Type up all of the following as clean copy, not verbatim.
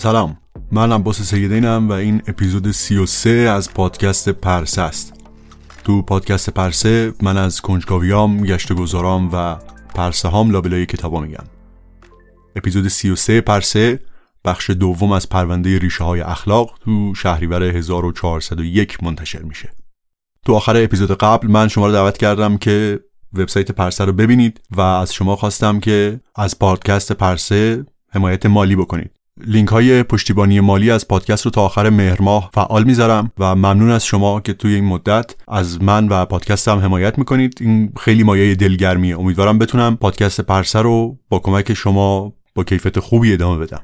سلام، من عباس سیدینم و این اپیزود 33 از پادکست پرسه است. تو پادکست پرسه من از کنجکاویام، گشت‌وگذارام و پرسه هام لابلای کتابا میگم. اپیزود 33 پرسه، بخش دوم از پرونده ریشه های اخلاق، تو شهریور 1401 منتشر میشه. تو آخر اپیزود قبل من شما رو دعوت کردم که وبسایت پرسه رو ببینید و از شما خواستم که از پادکست پرسه حمایت مالی بکنید. لینک های پشتیبانی مالی از پادکست رو تا آخر مهر ماه فعال میذارم و ممنون از شما که توی این مدت از من و پادکستم حمایت میکنید. این خیلی مایه دلگرمیه. امیدوارم بتونم پادکست پرسه رو با کمک شما با کیفیت خوبی ادامه بدم.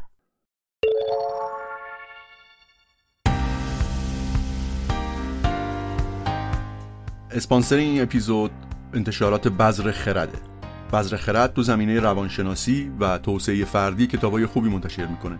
اسپانسر این اپیزود انتشارات بذر خرده. بذر خرد تو زمینه روانشناسی و توسعه فردی کتابای خوبی منتشر میکنه.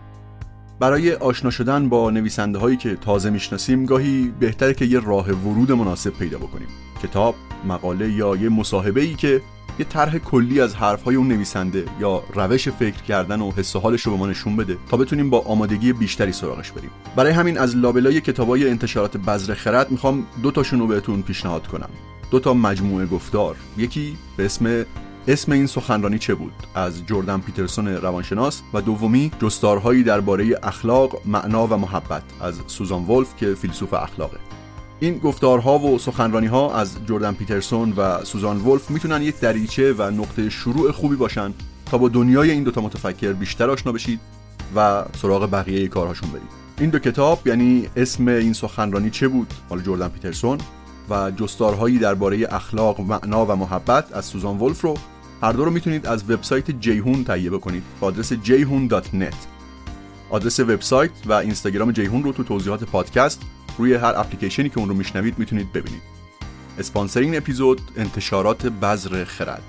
برای آشنا شدن با نویسنده هایی که تازه میشناسیم گاهی بهتره که یه راه ورود مناسب پیدا بکنیم. کتاب، مقاله یا یه مصاحبه‌ای که یه طرح کلی از حرف‌های اون نویسنده یا روش فکر کردن و حس و حالش رو به ما نشون بده تا بتونیم با آمادگی بیشتری سراغش بریم. برای همین از لابلای کتابای انتشارات بذر خرد میخوام دو تاشون رو بهتون پیشنهاد کنم. دو تا مجموعه گفتار. یکی به اسم این سخنرانی چه بود از جردن پیترسون روانشناس و دومی جستارهایی درباره اخلاق، معنا و محبت از سوزان ولف که فیلسوف اخلاقه. این گفتارها و سخنرانی‌ها از جردن پیترسون و سوزان ولف میتونن یک دریچه و نقطه شروع خوبی باشن تا با دنیای این دوتا متفکر بیشتر آشنا بشید و سراغ بقیه کارهاشون برید. این دو کتاب، یعنی اسم این سخنرانی چه بود مال جردن پیترسون و جستارهایی درباره اخلاق، معنا و محبت از سوزان ولف رو هر دو رو میتونید از وبسایت جیهون تهیه بکنید با آدرس jihun.net. آدرس وبسایت و اینستاگرام جیهون رو تو توضیحات پادکست روی هر اپلیکیشنی که اون رو میشنوید میتونید ببینید. اسپانسر این اپیزود انتشارات بذر خرد.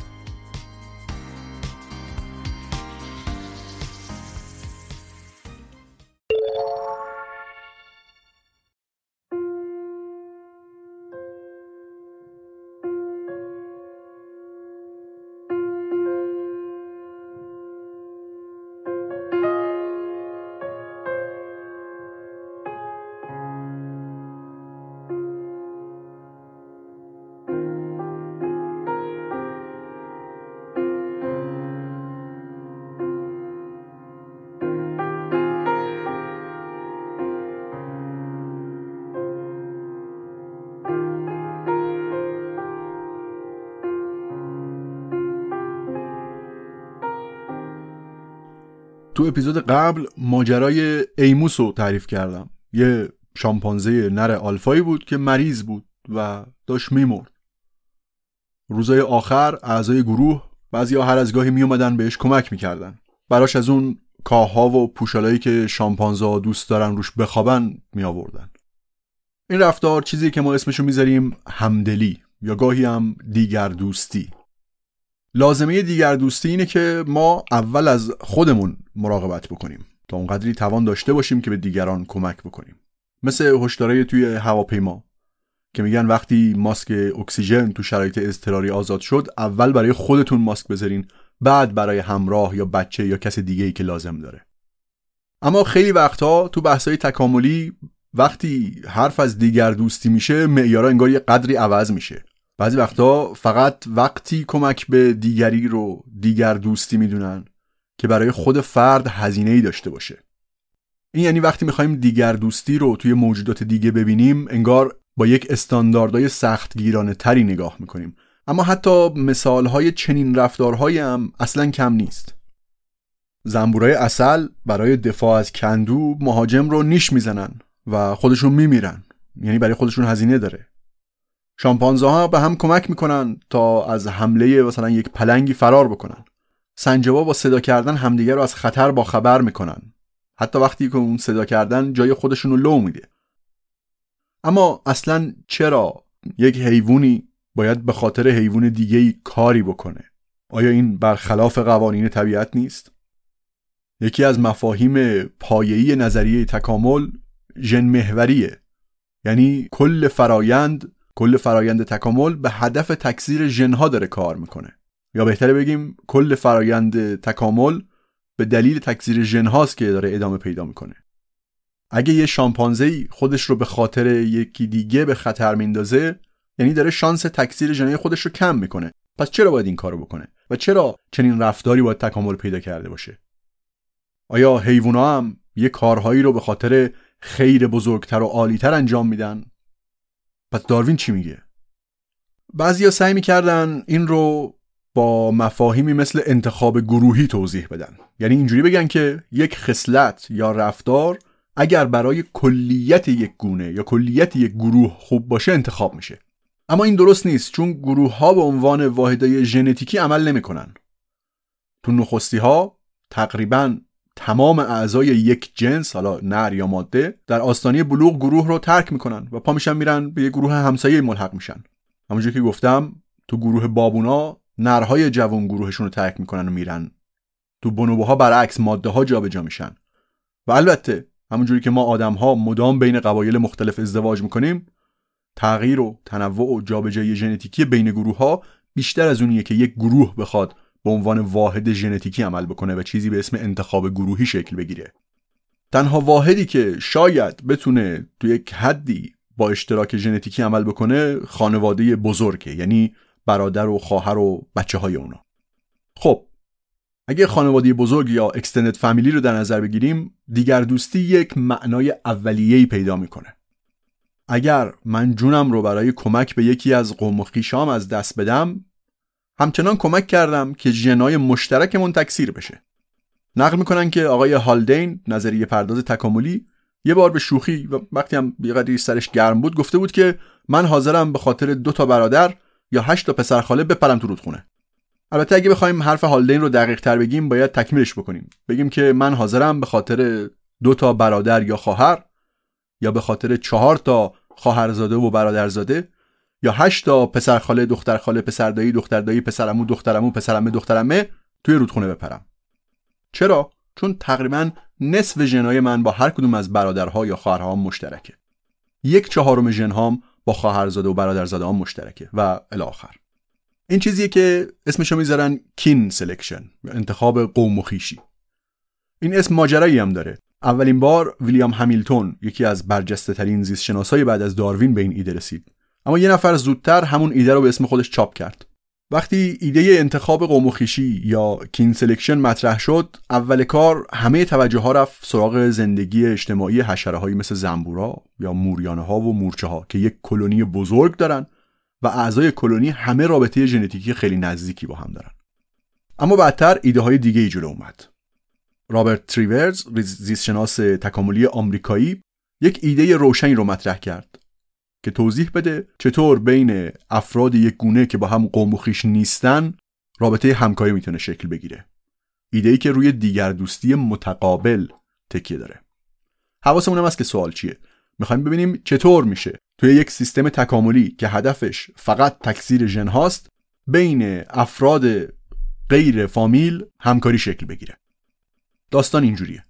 تو اپیزود قبل ماجرای ایموس رو تعریف کردم، یه شامپانزه نر آلفایی بود که مریض بود و داشت میمرد. روزهای آخر اعضای گروه بعضیا هر از گاهی می اومدن بهش کمک میکردن. براش از اون کاه‌ها و پوشالایی که شامپانزه‌ها دوست دارن روش بخوابن می آوردن. این رفتار چیزی که ما اسمشو میذاریم همدلی یا گاهی هم دیگر دوستی. لازمه دیگر دوستی اینه که ما اول از خودمون مراقبت بکنیم تا اونقدری توان داشته باشیم که به دیگران کمک بکنیم. مثل هشدارای توی هواپیما که میگن وقتی ماسک اکسیژن تو شرایط اضطراری آزاد شد، اول برای خودتون ماسک بذارین، بعد برای همراه یا بچه یا کس دیگه‌ای که لازم داره. اما خیلی وقتها تو بحث‌های تکاملی وقتی حرف از دیگر دوستی میشه، معیارها انگار یه قدری عوض میشه. بعضی وقتا فقط وقتی کمک به دیگری رو دیگر دوستی میدونن که برای خود فرد هزینه‌ای داشته باشه. این یعنی وقتی میخوایم دیگر دوستی رو توی موجودات دیگه ببینیم، انگار با یک استانداردهای سخت گیرانه تری نگاه میکنیم. اما حتی مثالهای چنین رفتارهایی هم اصلاً کم نیست. زنبورای عسل برای دفاع از کندو مهاجم رو نیش میزنن و خودشون میمیرن، یعنی برای خودشون هزینه داره. شامپانزه ها به هم کمک میکنن تا از حمله مثلا یک پلنگی فرار بکنن. سنجابا با صدا کردن همدیگه رو از خطر با خبر میکنن، حتی وقتی که اون صدا کردن جای خودشون رو لو میده. اما اصلا چرا یک حیوانی باید به خاطر حیوان دیگه‌ای کاری بکنه؟ آیا این برخلاف قوانین طبیعت نیست؟ یکی از مفاهیم پایه‌ای نظریه تکامل ژن محوریه، یعنی کل فرایند تکامل به هدف تکثیر ژن‌ها داره کار میکنه، یا بهتره بگیم کل فرایند تکامل به دلیل تکثیر ژن‌هاست که داره ادامه پیدا میکنه. اگه یه شامپانزه‌ای خودش رو به خاطر یکی دیگه به خطر میندازه، یعنی داره شانس تکثیر ژن‌های خودش رو کم میکنه. پس چرا باید این کارو بکنه و چرا چنین رفتاری باید تکامل پیدا کرده باشه؟ آیا حیونا هم یه کارهایی رو به خاطر خیر بزرگتر و عالی‌تر انجام میدن؟ پس داروین چی میگه؟ بعضیا سعی میکردن این رو با مفاهیمی مثل انتخاب گروهی توضیح بدن، یعنی اینجوری بگن که یک خصلت یا رفتار اگر برای کلیت یک گونه یا کلیت یک گروه خوب باشه انتخاب میشه. اما این درست نیست، چون گروه‌ها به عنوان واحدهای ژنتیکی عمل نمیکنن. تو نخستی‌ها تقریباً تمام اعضای یک جنس، حالا نر یا ماده، در آستانه بلوغ گروه رو ترک میکنن و پا میشن میرن به یه گروه همسایه ملحق میشن. همونجوری که گفتم تو گروه بابونا نرهای جوان گروهشون رو ترک میکنن و میرن. تو بونوبوها برعکس ماده ها جابجا میشن. و البته همونجوری که ما آدم ها مدام بین قبایل مختلف ازدواج میکنیم، تغییر و تنوع و جابجایی ژنتیکی بین گروه ها بیشتر از اونیه که یک گروه بخواد به عنوان واحد ژنتیکی عمل بکنه و چیزی به اسم انتخاب گروهی شکل بگیره. تنها واحدی که شاید بتونه تو یک حدی با اشتراک ژنتیکی عمل بکنه خانواده بزرگه، یعنی برادر و خواهر و بچه های اونا. خب اگه خانواده بزرگ یا اکستندد فامیلی رو در نظر بگیریم، دیگر دوستی یک معنای اولیه‌ای پیدا میکنه. اگر من جونم رو برای کمک به یکی از قوم و خویشام از دست بدم، همچنان کمک کردم که ژن‌های مشترکمون تکثیر بشه. نقل میکنن که آقای هالدین نظریه پرداز تکاملی یه بار به شوخی و وقتی هم یه قدری سرش گرم بود گفته بود که من حاضرم به خاطر 2 برادر یا 8 پسر خاله بپرم تو رودخونه. البته اگه بخوایم حرف هالدین رو دقیق تر بگیم باید تکمیلش بکنیم، بگیم که من حاضرم به خاطر 2 برادر یا خواهر، یا به خاطر 4 خواهرزاده و برادرزاده، یا 8 پسر خاله، دختر خاله، پسر دایی، دختر دایی، پسر عمو، دختر عمو، پسر عمه، دختر عمه توی رودخونه بپرم. چرا؟ چون تقریباً نصف ژن‌های من با هر کدوم از برادرها یا خواهرها مشترکه. 1/4 ژن‌هام با خواهرزاده و برادرزاده‌هام مشترکه و الی آخر. این چیزیه که اسمشو میذارن کین سلکشن، انتخاب قوم و خویشی. این اسم ماجرایی هم داره. اولین بار ویلیام همیلتون، یکی از برجسته‌ترین زیستشناسای بعد از داروین، به این ایده رسید. اما یه نفر زودتر همون ایده رو به اسم خودش چاپ کرد. وقتی ایده انتخاب قوم و خویشی یا کین سلکشن مطرح شد، اول کار همه توجه ها رفت سراغ زندگی اجتماعی حشره هایی مثل زنبورا یا موریانه ها و مورچه ها که یک کلونی بزرگ دارن و اعضای کلونی همه رابطه ژنتیکی خیلی نزدیکی با هم دارن. اما بعدتر ایده های دیگه ای جلو اومد. رابرت تریورز، زیستشناس تکاملی آمریکایی، یک ایده روشنی رو مطرح کرد که توضیح بده چطور بین افراد یک گونه که با هم قوم و خویش نیستن رابطه همکاری میتونه شکل بگیره. ایده‌ای که روی دیگر دوستی متقابل تکیه داره. حواسمون هم هست که سوال چیه؟ میخوایم ببینیم چطور میشه توی یک سیستم تکاملی که هدفش فقط تکثیر ژن هاست بین افراد غیر فامیل همکاری شکل بگیره. داستان اینجوریه.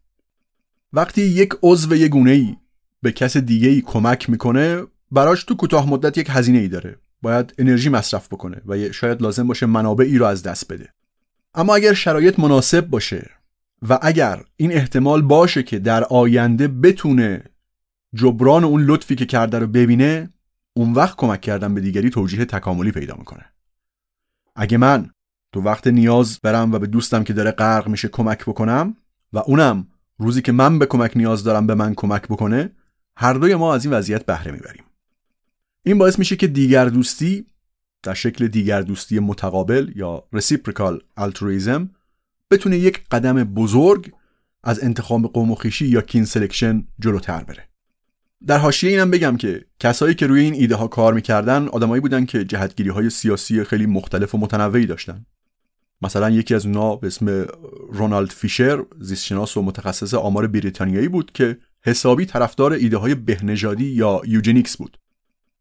وقتی یک عضو یک گونه‌ای به کس دیگه‌ای کمک میکنه، براش تو کوتاه مدت یک هزینه‌ای داره. باید انرژی مصرف بکنه و شاید لازم باشه منابعی رو از دست بده. اما اگر شرایط مناسب باشه و اگر این احتمال باشه که در آینده بتونه جبران اون لطفی که کرده رو ببینه، اون وقت کمک کردن به دیگری توجیه تکاملی پیدا میکنه. اگه من تو وقت نیاز برم و به دوستم که داره غرق میشه کمک بکنم و اونم روزی که من به کمک نیاز دارم به من کمک بکنه، هر دوی ما از این وضعیت بهره میبریم. این باعث میشه که دیگر دوستی در شکل دیگر دوستی متقابل یا reciprocal altruism بتونه یک قدم بزرگ از انتخاب قوم و خویشی یا کین سلکشن جلوتر بره. در حاشیه اینم بگم که کسایی که روی این ایده ها کار میکردن آدمایی بودن که جهتگیری های سیاسی خیلی مختلف و متنوعی داشتن. مثلا یکی از اونها به اسم رونالد فیشر، زیستشناس و متخصص آمار بریتانیایی بود که حسابی طرفدار ایده های بهنژادی یا یوجنیکس بود.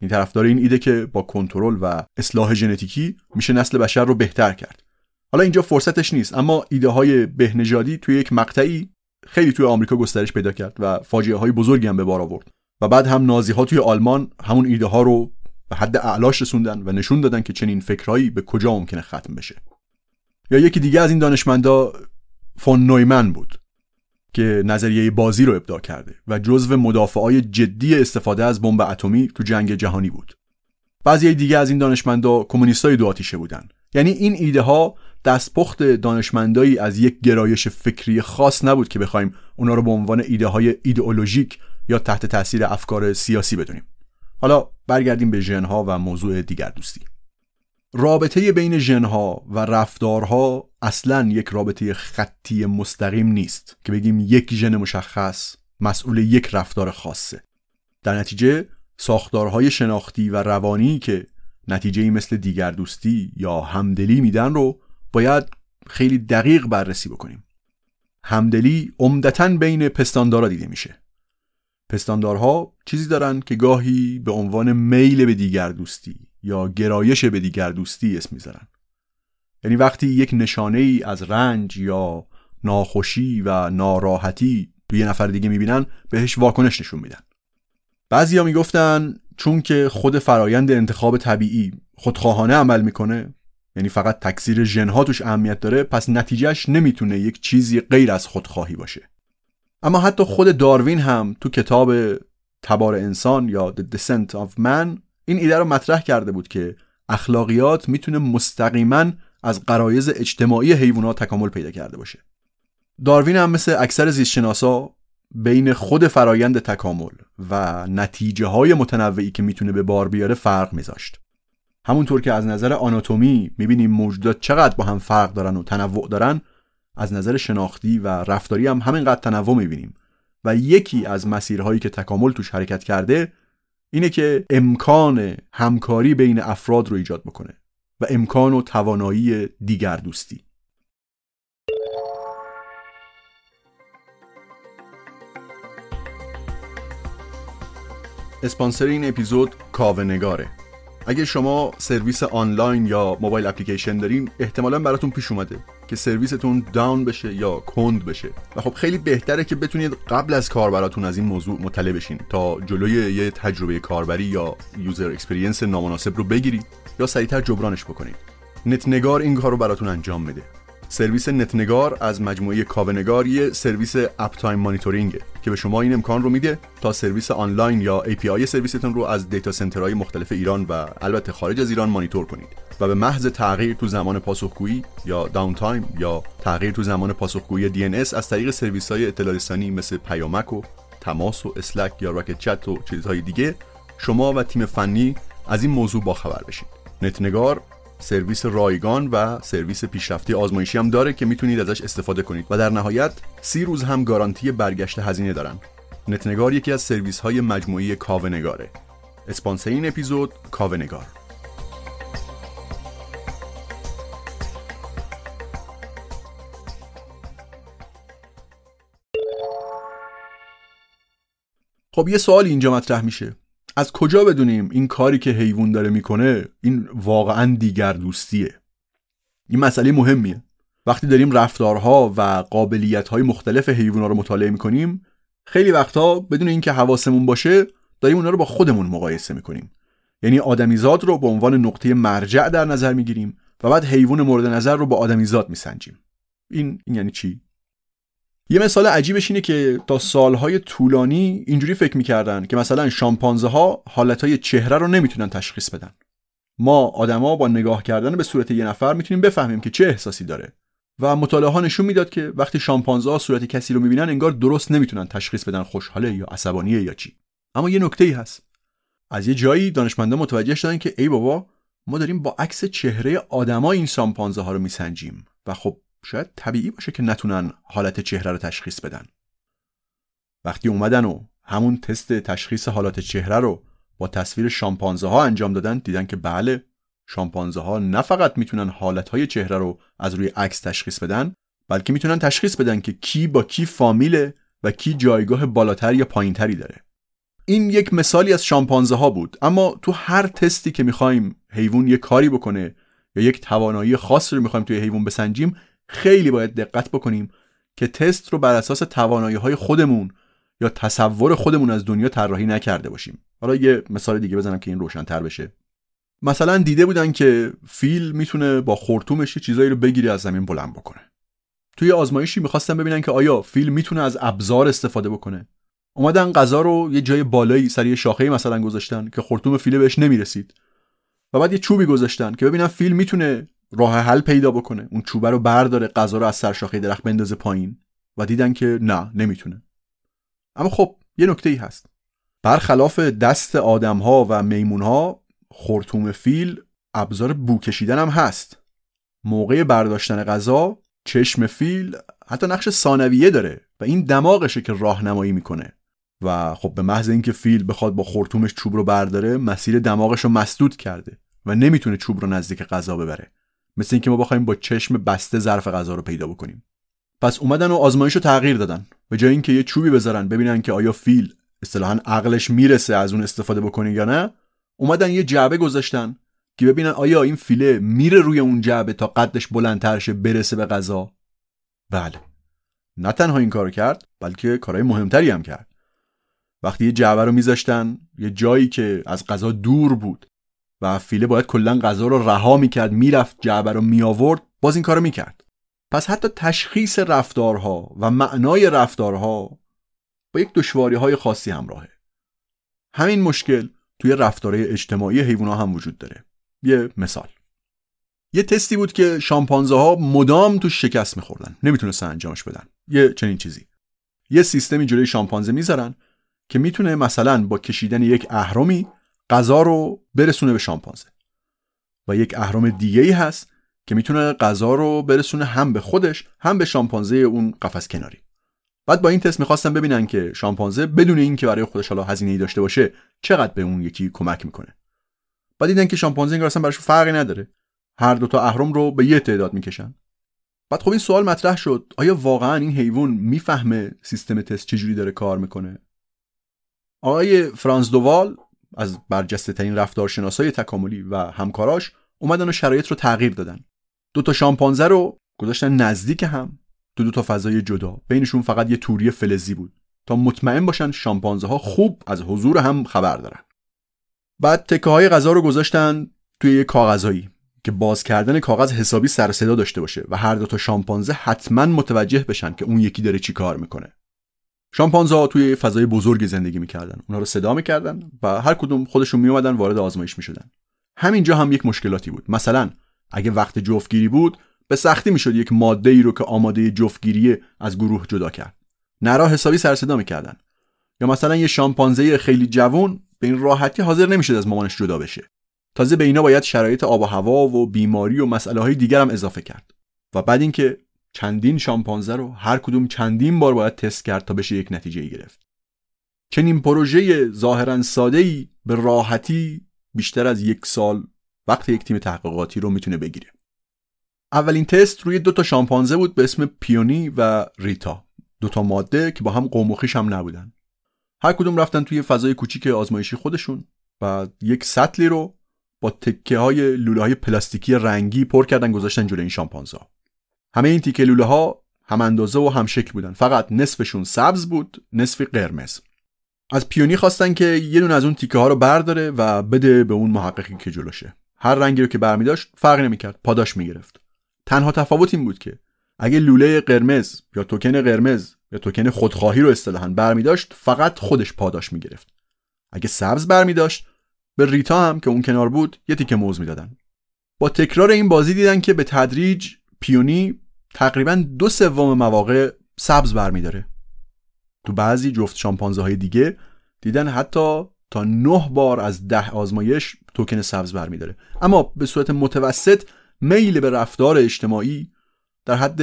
این طرفدار این ایده که با کنترل و اصلاح ژنتیکی میشه نسل بشر رو بهتر کرد. حالا اینجا فرصتش نیست، اما ایده های بهنژادی توی یک مقطعی خیلی توی آمریکا گسترش پیدا کرد و فاجعه های بزرگی هم به بار آورد و بعد هم نازی ها توی آلمان همون ایده ها رو به حد اعلاش رسوندن و نشون دادن که چنین فکرایی به کجا ممکنه ختم بشه. یا یکی دیگه از این دانشمندا فون نویمن بود که نظریه بازی رو ابداع کرده و جزو مدافعای جدی استفاده از بمب اتمی تو جنگ جهانی بود. بعضی دیگه از این دانشمندا کمونیستای دو آتیشه بودن. یعنی این ایده ها دستپخت دانشمندایی از یک گرایش فکری خاص نبود که بخوایم اونا رو به عنوان ایده های ایدئولوژیک یا تحت تاثیر افکار سیاسی بدونیم. حالا برگردیم به ژن ها و موضوع دیگر دوستی. رابطه بین ژن ها و رفتارها اصلاً یک رابطه خطی مستقیم نیست که بگیم یک ژن مشخص مسئول یک رفتار خاصه. در نتیجه ساختارهای شناختی و روانی که نتیجه‌ای مثل دیگر دوستی یا همدلی میدن رو باید خیلی دقیق بررسی بکنیم. همدلی عمدتاً بین پستاندارا دیده میشه. پستاندارها چیزی دارن که گاهی به عنوان میل به دیگر دوستی یا گرایش به دیگر دوستی اسم میذارن. یعنی وقتی یک نشانه‌ای از رنج یا ناخوشی و ناراحتی توی یه نفر دیگه میبینن بهش واکنش نشون میدن. بعضیا میگفتن چون که خود فرایند انتخاب طبیعی خودخواهانه عمل میکنه، یعنی فقط تکثیر ژن‌ها توش اهمیت داره، پس نتیجهش نمیتونه یک چیزی غیر از خودخواهی باشه. اما حتی خود داروین هم تو کتاب تبار انسان یا The Descent of Man این ایده رو مطرح کرده بود که اخلاقیات میتونه مستقیما از غرایز اجتماعی حیوانات تکامل پیدا کرده باشه. داروین هم مثل اکثر زیستشناسا بین خود فرایند تکامل و نتیجه های متنوعی که میتونه به بار بیاره فرق میذاشت. همونطور که از نظر آناتومی میبینیم موجودات چقدر با هم فرق دارن و تنوع دارن، از نظر شناختی و رفتاری هم همینقدر تنوع میبینیم و یکی از مسیرهایی که تکامل توش حرکت کرده اینه که امکان همکاری بین افراد رو ایجاد بکنه و امکان و توانایی دیگر دوستی. اسپانسر این اپیزود کاوه‌نگاره. اگه شما سرویس آنلاین یا موبایل اپلیکیشن دارین، احتمالاً براتون پیش اومده که سرویستون داون بشه یا کند بشه و خب خیلی بهتره که بتونید قبل از کار براتون از این موضوع مطلع بشین تا جلوی یه تجربه کاربری یا یوزر اکسپریانس نامناسب رو بگیرید یا سریعتر جبرانش بکنید. نتنگار این کار رو براتون انجام میده. سرویس نتنگار از مجموعه کاوه‌نگار یه سرویس اپ تایم مانیتورینگ که به شما این امکان رو میده تا سرویس آنلاین یا API سرویستون رو از دیتا سنترهای مختلف ایران و البته خارج از ایران مانیتور کنید و به محض تغییر تو زمان پاسخگویی یا داون تایم یا تغییر تو زمان پاسخگویی DNS از طریق سرویس‌های اطلاع رسانی مثل پیامک و تماس و اسلک یا راکت چت و چیزهای دیگه شما و تیم فنی از این موضوع باخبر بشید. نتنگار سرویس رایگان و سرویس پیشرفته آزمایشی هم داره که میتونید ازش استفاده کنید و در نهایت 30 روز هم گارانتی برگشت هزینه دارن. نتنگار یکی از سرویس‌های مجموعی کاوه‌نگاره. اسپانسر این اپیزود کاوه‌نگار. خب یه سوال اینجا مطرح میشه. از کجا بدونیم این کاری که حیوان داره میکنه این واقعاً دیگر دوستیه؟ این مسئله مهمیه. وقتی داریم رفتارها و قابلیت‌های مختلف حیوانات رو مطالعه میکنیم، خیلی وقتا بدون اینکه حواسمون باشه داریم اونا رو با خودمون مقایسه میکنیم. یعنی آدمیزاد رو به عنوان نقطه مرجع در نظر میگیریم و بعد حیوان مورد نظر رو با آدمیزاد میسنجیم. این یعنی چی؟ یه مثال عجیبش اینه که تا سالهای طولانی اینجوری فکر میکردن که مثلا شامپانزه ها حالتهای چهره رو نمیتونن تشخیص بدن. ما آدما با نگاه کردن به صورت یه نفر میتونیم بفهمیم که چه احساسی داره و مطالعه ها نشون میداد که وقتی شامپانزه ها صورت کسی رو میبینن انگار درست نمیتونن تشخیص بدن خوشحاله یا عصبانیه یا چی. اما یه نکته‌ای هست. از یه جایی دانشمندان متوجه شدن که ای بابا، ما داریم با عکس چهره آدما این شامپانزه ها رو میسنجیم و خب شاید طبیعی باشه که نتونن حالت چهره رو تشخیص بدن. وقتی اومدن و همون تست تشخیص حالت چهره رو با تصویر شامپانزه ها انجام دادن، دیدن که بله، شامپانزه ها نه فقط میتونن حالت های چهره رو از روی عکس تشخیص بدن، بلکه میتونن تشخیص بدن که کی با کی فامیله و کی جایگاه بالاتر یا پایینتری داره. این یک مثالی از شامپانزه ها بود، اما تو هر تستی که میخوایم حیوان یک کاری بکنه یا یک توانایی خاصی رو میخوایم توی حیوان بسنجیم، خیلی باید دقت بکنیم که تست رو بر اساس توانایی‌های خودمون یا تصور خودمون از دنیا طراحی نکرده باشیم. حالا یه مثال دیگه بزنم که این روشن‌تر بشه. مثلا دیده بودن که فیل میتونه با خرطومش چیزایی رو بگیره از زمین بلند بکنه. توی آزمایشی می‌خواستن ببینن که آیا فیل میتونه از ابزار استفاده بکنه. اومدن غذا رو یه جای بالایی سر یه شاخه‌ای مثلا گذاشتن که خرطوم فیل بهش نمی‌رسید. و بعد یه چوبی گذاشتن که ببینن فیل میتونه راه حل پیدا بکنه، اون چوبه رو برداره، غذا رو از سر شاخه درخت بندازه پایین، و دیدن که نه، نمیتونه. اما خب یه نکته‌ای هست. برخلاف دست آدم‌ها و میمون‌ها، خرطوم فیل ابزار بو کشیدن هم هست. موقع برداشتن غذا چشم فیل حتی نقش ثانویه داره و این دماغشه که راهنمایی میکنه. و خب به محض اینکه فیل بخواد با خرطومش چوب رو برداره، مسیر دماغش رو مسدود کرده و نمیتونه چوب رو نزدیک غذا ببره. مثل این که ما بخوایم با چشم بسته ظرف غذا رو پیدا بکنیم. پس اومدن و آزمایش رو تغییر دادن. به جای اینکه یه چوبی بذارن ببینن که آیا فیل اصطلاحاً عقلش میرسه از اون استفاده بکنه یا نه، اومدن یه جعبه گذاشتن که ببینن آیا این فیله میره روی اون جعبه تا قدش بلندتر شه برسه به غذا. بله، نه تنها این کارو کرد، بلکه کارهای مهمتری هم کرد. وقتی یه جعبه رو میذاشتن یه جایی که از غذا دور بود و فیله باید کلا غذا رو رها میکرد، میرفت جعبه رو میآورد، باز این کارو میکرد. پس حتی تشخیص رفتارها و معنای رفتارها با یک دشواری‌های خاصی همراهه. همین مشکل توی رفتارهای اجتماعی حیوانات هم وجود داره. یه مثال، یه تستی بود که شامپانزه ها مدام تو شکست می‌خوردن، نمیتونستن انجامش بدن. یه چنین چیزی، یه سیستمی جلوی شامپانزه میذارن که میتونه مثلا با کشیدن یک اهرمی غذا رو برسونه به شامپانزه، و یک اهرم دیگه‌ای هست که میتونه غذا رو برسونه هم به خودش هم به شامپانزه اون قفس کناری. بعد با این تست می‌خواستن ببینن که شامپانزه بدون اینکه برای خودش حالا هزینه‌ای داشته باشه چقدر به اون یکی کمک میکنه. بعد دیدن که شامپانزه انگار اصلا براش فرقی نداره، هر دو تا اهرم رو به یه تعداد میکشن. بعد خب این سوال مطرح شد، آیا واقعا این حیوان میفهمه سیستم تست چجوری داره کار میکنه؟ آقای فرانس دووال از برجسته ترین رفتارشناسای تکاملی و همکاراش اومدن و شرایط رو تغییر دادن. دو تا شامپانزه رو گذاشتن نزدیک هم، تو دو تا فضای جدا، بینشون فقط یه توری فلزی بود، تا مطمئن باشن شامپانزه ها خوب از حضور هم خبر دارن. بعد تکه های غذا رو گذاشتن توی یه کاغذایی که باز کردن کاغذ حسابی سر و صدا داشته باشه و هر دو تا شامپانزه حتما متوجه بشن که اون یکی داره چی کار میکنه. شامپانزه ها توی فضای بزرگ زندگی میکردن، اونا رو صدا میکردن و هر کدوم خودشون میومدن وارد آزمایش میشدن. همینجا هم یک مشکلاتی بود. مثلا اگه وقت جفتگیری بود، به سختی میشد یک ماده‌ای رو که آماده جفتگیریه از گروه جدا کرد. نرا حسابی سر صدا میکردن. یا مثلا یه شامپانزه خیلی جوان به این راحتی حاضر نمیشد از مامانش جدا بشه. تازه به اینا باید شرایط آب و هوا و بیماری و مسائل دیگه هم اضافه کرد. و بعد اینکه چندین شامپانزه رو هر کدوم چندین بار باید تست کرد تا بشه یک نتیجه گرفت. چنین پروژه ظاهراً ساده‌ای به راحتی بیشتر از یک سال وقت یک تیم تحقیقاتی رو میتونه بگیره. اولین تست روی 2 تا شامپانزه بود به اسم پیونی و ریتا، 2 تا ماده که با هم قوم و خویش هم نبودن. هر کدوم رفتن توی فضای کوچیک آزمایشی خودشون و یک سطلی رو با تکه‌های لوله‌های پلاستیکی رنگی پر کردن، گذاشتن جلوی این شامپانزا. همه این تیکه لوله‌ها هم اندازه و هم شکل بودن، فقط نصفشون سبز بود، نصفی قرمز. از پیونی خواستن که یه دونه از اون تیکه ها رو برداره و بده به اون محققی که جلوشه. هر رنگی رو که برمی‌داشت فرقی نمی‌کرد، پاداش می‌گرفت. تنها تفاوت این بود که اگه لوله قرمز یا توکن قرمز یا توکن خودخواهی رو اصطلاحاً برمی‌داشت، فقط خودش پاداش می‌گرفت. اگه سبز برمی‌داشت، به ریتا هم که اون کنار بود یه تیکه موز می‌دادن. با تکرار این بازی دیدن که به تدریج پیونی تقریباً 2/3 مواقع سبز برمی‌داره. تو بعضی جفت شامپانزه‌های دیگه دیدن حتی تا 9 بار از 10 آزمایش توکن سبز برمی‌داره، اما به صورت متوسط میل به رفتار اجتماعی در حد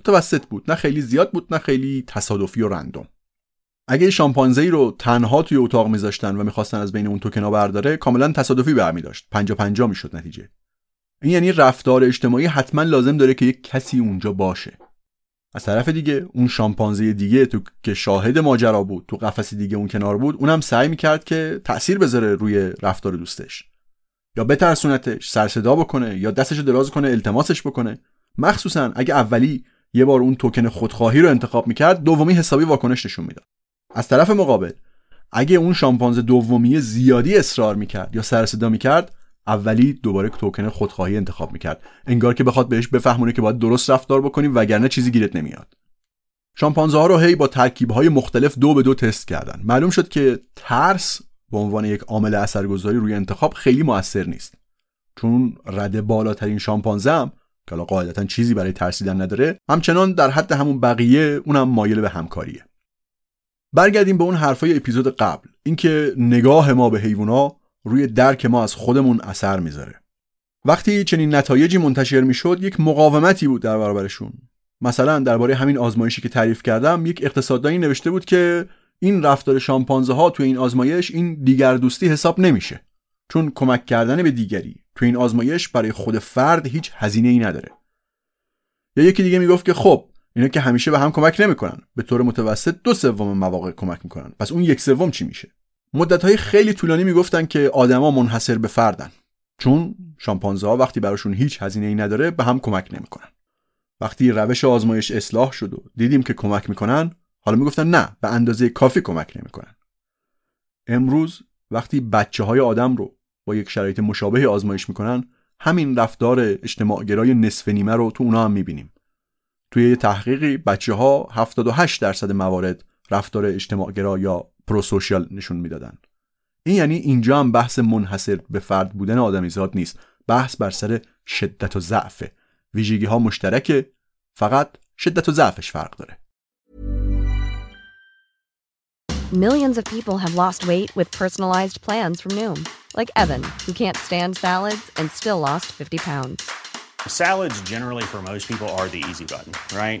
متوسط بود، نه خیلی زیاد بود نه خیلی تصادفی و رندوم. اگه شامپانزه‌ای رو تنها توی اتاق می‌ذاشتن و می‌خواستن از بین اون توکن‌ها برداره، کاملا تصادفی برمی‌داشت، 50-50 می‌شد نتیجه. این یعنی رفتار اجتماعی حتما لازم داره که یک کسی اونجا باشه. از طرف دیگه اون شامپانزه دیگه تو که شاهد ماجرا بود، تو قفس دیگه اون کنار بود، اونم سعی می‌کرد که تأثیر بذاره روی رفتار دوستش، یا بترسونتش، سر صدا بکنه، یا دستشو دراز کنه، التماسش بکنه. مخصوصاً اگه اولی یه بار اون توکن خودخواهی رو انتخاب می‌کرد، دومی حسابی واکنش نشون میداد. از طرف مقابل اگه اون شامپانزه دومی زیادی اصرار می‌کرد یا سر صدا می‌کرد، اولی دوباره توکن خودخواهی انتخاب میکرد، انگار که بخواد بهش بفهمونه که باید درست رفتار بکنی وگرنه چیزی گیرت نمیاد. شامپانزه ها رو هی با ترکیب‌های مختلف 2 به 2 تست کردن. معلوم شد که ترس به عنوان یک عامل اثرگذاری روی انتخاب خیلی موثر نیست، چون رده بالاترین شامپانزه هم که قاعدتاً چیزی برای ترسیدن نداره، همچنان در حد همون بقیه، اونم مایل به همکاریه. برگردیم به اون حرفای اپیزود قبل، اینکه نگاه ما به حیونا روی درک ما از خودمون اثر میذاره. وقتی چنین نتایجی منتشر میشد، یک مقاومتی بود در برابرشون. مثلا درباره همین آزمایشی که تعریف کردم، یک اقتصاددانی نوشته بود که این رفتار شامپانزه ها توی این آزمایش این دیگر دوستی حساب نمیشه، چون کمک کردن به دیگری توی این آزمایش برای خود فرد هیچ هزینه‌ای نداره. یا یکی دیگه میگفت که خب اینا که همیشه به هم کمک نمیکنن، به طور متوسط 2/3 مواقع کمک میکنن، پس اون 1/3 چی میشه؟ مدت‌های خیلی طولانی میگفتن که آدما منحصر به فردن، چون شامپانزه‌ها وقتی براشون هیچ هزینه‌ای نداره به هم کمک نمی‌کنن. وقتی روش آزمایش اصلاح شد و دیدیم که کمک می‌کنن، حالا میگفتن نه، به اندازه کافی کمک نمی‌کنن. امروز وقتی بچه‌های آدم رو با یک شرایط مشابه آزمایش می‌کنن، همین رفتار اجتماع‌گرای نصف نیمه رو تو اونها هم می‌بینیم. توی یه تحقیقی بچه‌ها 78% موارد رفتار اجتماع‌گرا یا پروسوشیال نشون میدادن. این یعنی اینجا هم بحث منحصر به فرد بودن آدمیزاد نیست، بحث بر سر شدت و ضعف. ویژگی ها مشترکه، فقط شدت و ضعفش فرق داره. Millions of people have lost weight with personalized plans from Noom, like Evan, who can't stand salads and still lost 50 pounds. Salads generally for most people are the easy button, right?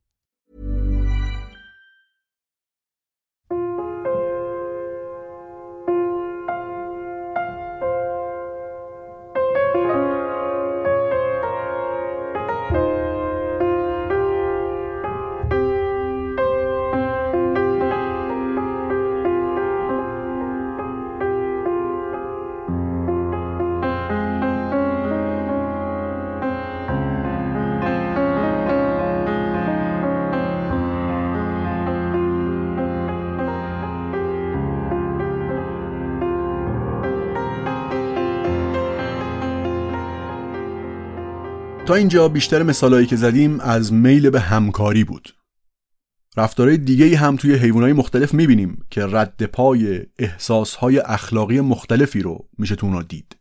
تا اینجا بیشتر مثالایی که زدیم از میل به همکاری بود. رفتارهای دیگه‌ای هم توی حیوانات مختلف می‌بینیم که رد پای احساس‌های اخلاقی مختلفی رو میشه تو اونا دید.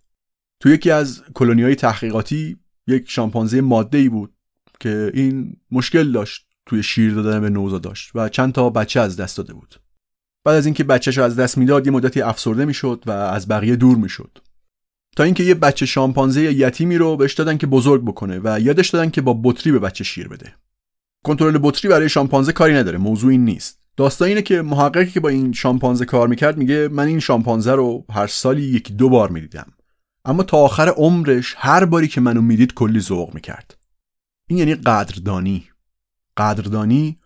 توی یکی از کلونی‌های تحقیقاتی یک شامپانزه ماده‌ای بود که این مشکل داشت توی شیر دادن به نوزاداش و چند تا بچه از دست داده بود. بعد از اینکه بچه‌شو از دست میداد یه مدتی افسرده میشد و از بقیه دور میشد. تا اینکه یه بچه شامپانزه یتیمی رو بهش دادن که بزرگ بکنه و یادش دادن که با بطری به بچه شیر بده. کنترل بطری برای شامپانزه کاری نداره، موضوع این نیست. داستان اینه که محققی که با این شامپانزه کار میکرد میگه من این شامپانزه رو هر سالی 1-2 بار میدیدم، اما تا آخر عمرش هر باری که منو میدید کلی ذوق میکرد. این یعنی قدردانی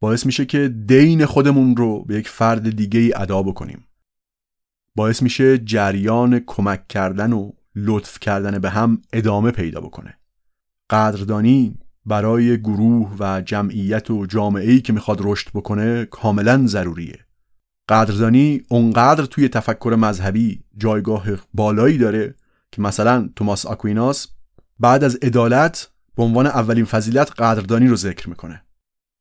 باعث میشه که دین خودمون رو به یک فرد دیگه‌ای ادا بکنیم. باعث میشه جریان کمک کردن و لطف کردن به هم ادامه پیدا بکنه. قدردانی برای گروه و جمعیت و جامعه‌ای که میخواد رشد بکنه کاملا ضروریه. قدردانی اونقدر توی تفکر مذهبی جایگاه بالایی داره که مثلا توماس آکویناس بعد از عدالت به عنوان اولین فضیلت قدردانی رو ذکر میکنه.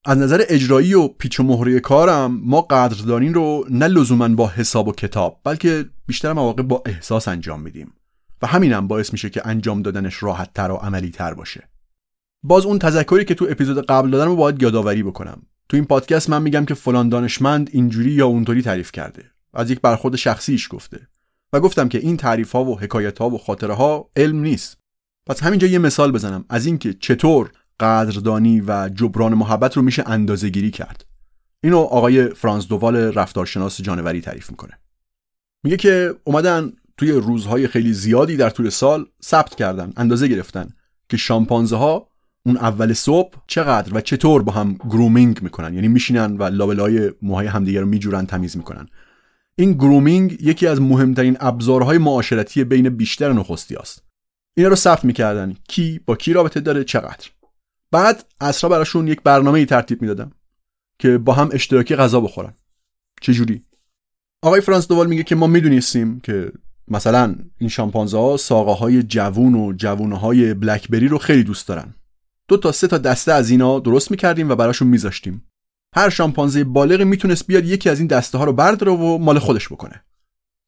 از نظر اجرایی و پیچ و مهره کارم ما قدردانی رو نه لزوماً با حساب و کتاب بلکه بیشتر مواقع با احساس انجام میدیم و همینم باعث میشه که انجام دادنش راحت‌تر و عملی‌تر باشه. باز اون تذکری که تو اپیزود قبل دادم رو باید یادآوری بکنم. تو این پادکست من میگم که فلان دانشمند اینجوری یا اونطوری تعریف کرده، از یک برخورد شخصیش گفته و گفتم که این تعریف‌ها و حکایت‌ها و خاطره‌ها علم نیست. پس همینجا یه مثال بزنم از اینکه چطور قدردانی و جبران محبت رو میشه اندازه‌گیری کرد. اینو آقای فرانس دووال رفتارشناس جانوری تعریف میکنه. میگه که اومدن توی روزهای خیلی زیادی در طول سال ثبت کردن، اندازه گرفتن که شامپانزه‌ها اون اول صبح چقدر و چطور با هم گرومینگ میکنن، یعنی میشینن و لابلای موهای همدیگه رو میجورن، تمیز میکنن. این گرومینگ یکی از مهمترین ابزارهای معاشرتی بین بیشتر نخستی‌هاست. اینا رو ثبت میکردن، کی با کی رابطه داره، چقدر. بعد عصرا براشون یک برنامه‌ای ترتیب میدادم که با هم اشتراکی غذا بخورن. چه جوری؟ آقای فرانس دووال میگه که ما میدونستیم که مثلا این شامپانزه‌ها ساقه‌های جوون و جوونه‌های بلکبری رو خیلی دوست دارن. 2 تا 3 تا دسته از اینا درست میکردیم و براشون میذاشتیم. هر شامپانزه بالغی میتونست بیاد یکی از این دسته‌ها رو برداره و مال خودش بکنه.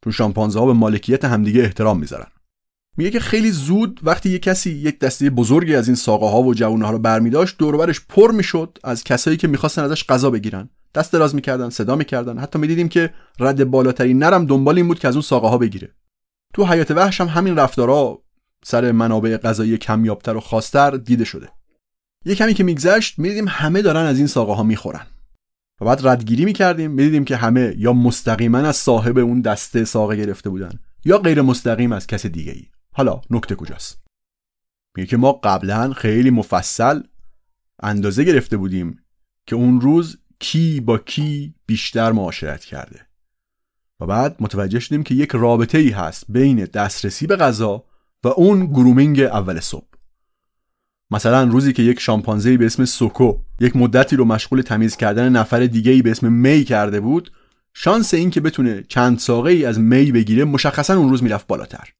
تو شامپانزه‌ها به مالکیت همدیگه احترام میذارن. میگه که خیلی زود وقتی یک کسی یک دسته بزرگی از این ساقه‌ها و جوونه‌ها رو برمی‌داشت، دور و برش پر می‌شد از کسایی که می‌خواستن ازش غذا بگیرن. دست دراز می‌کردن، صدا می‌کردن. حتی می‌دیدیم که رد بالاترین نرم دنبال این بود که از اون ساقه‌ها بگیره. تو حیات وحش هم همین رفتارها سر منابع غذایی کمیابتر و خاص‌تر دیده شده. یه کمی که می‌گذشت می‌دیدیم همه دارن از این ساقه‌ها می‌خورن. و بعد ردگیری می‌کردیم، می‌دیدیم که همه یا مستقیما از صاحب اون دسته ساقه گرفته بودن یا غیر مستقیم از کس دیگه‌ای. حالا نکته کجاست؟ میگه که ما قبلا خیلی مفصل اندازه گرفته بودیم که اون روز کی با کی بیشتر معاشرت کرده و بعد متوجه شدیم که یک رابطه‌ای هست بین دسترسی به غذا و اون گرومینگ اول صبح. مثلا روزی که یک شامپانزه‌ای به اسم سوکو یک مدتی رو مشغول تمیز کردن نفر دیگه‌ای به اسم می کرده بود، شانس این که بتونه چند ساقه‌ای از می بگیره مشخصا اون روز میرفت بالاتر.